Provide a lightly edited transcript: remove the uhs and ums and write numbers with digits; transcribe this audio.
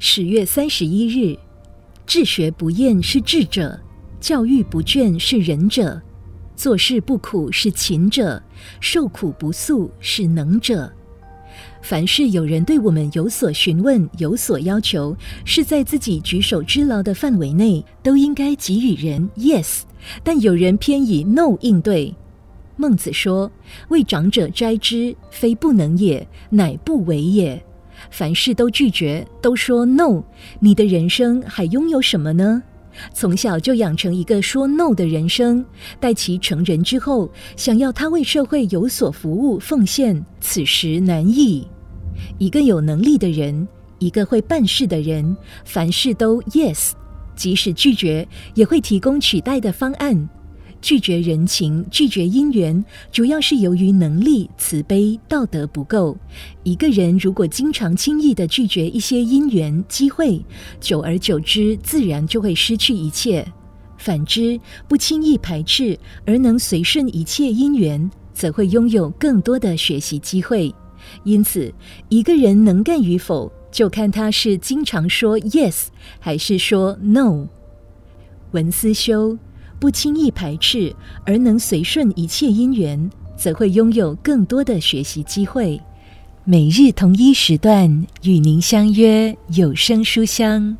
10月31日，治学不厌是智者，教育不倦是仁者，做事不苦是勤者，受苦不速是能者。凡是有人对我们有所询问，有所要求，是在自己举手之劳的范围内，都应该给予人 yes， 但有人偏以 no 应对。孟子说，为长者摘之，非不能也，乃不为也。凡事都拒绝，都说 no， 你的人生还拥有什么呢？从小就养成一个说 no 的人生，待其成人之后，想要他为社会有所服务奉献，此时难矣。一个有能力的人，一个会办事的人，凡事都 yes， 即使拒绝，也会提供取代的方案。拒绝人情，拒绝因缘，主要是由于能力、慈悲、道德不够。一个人如果经常轻易地拒绝一些因缘、机会，久而久之，自然就会失去一切。反之，不轻易排斥，而能随顺一切因缘，则会拥有更多的学习机会。因此，一个人能干与否，就看他是经常说 yes， 还是说 no。文思修，不轻易排斥，而能随顺一切因缘，则会拥有更多的学习机会。每日同一时段与您相约有声书香。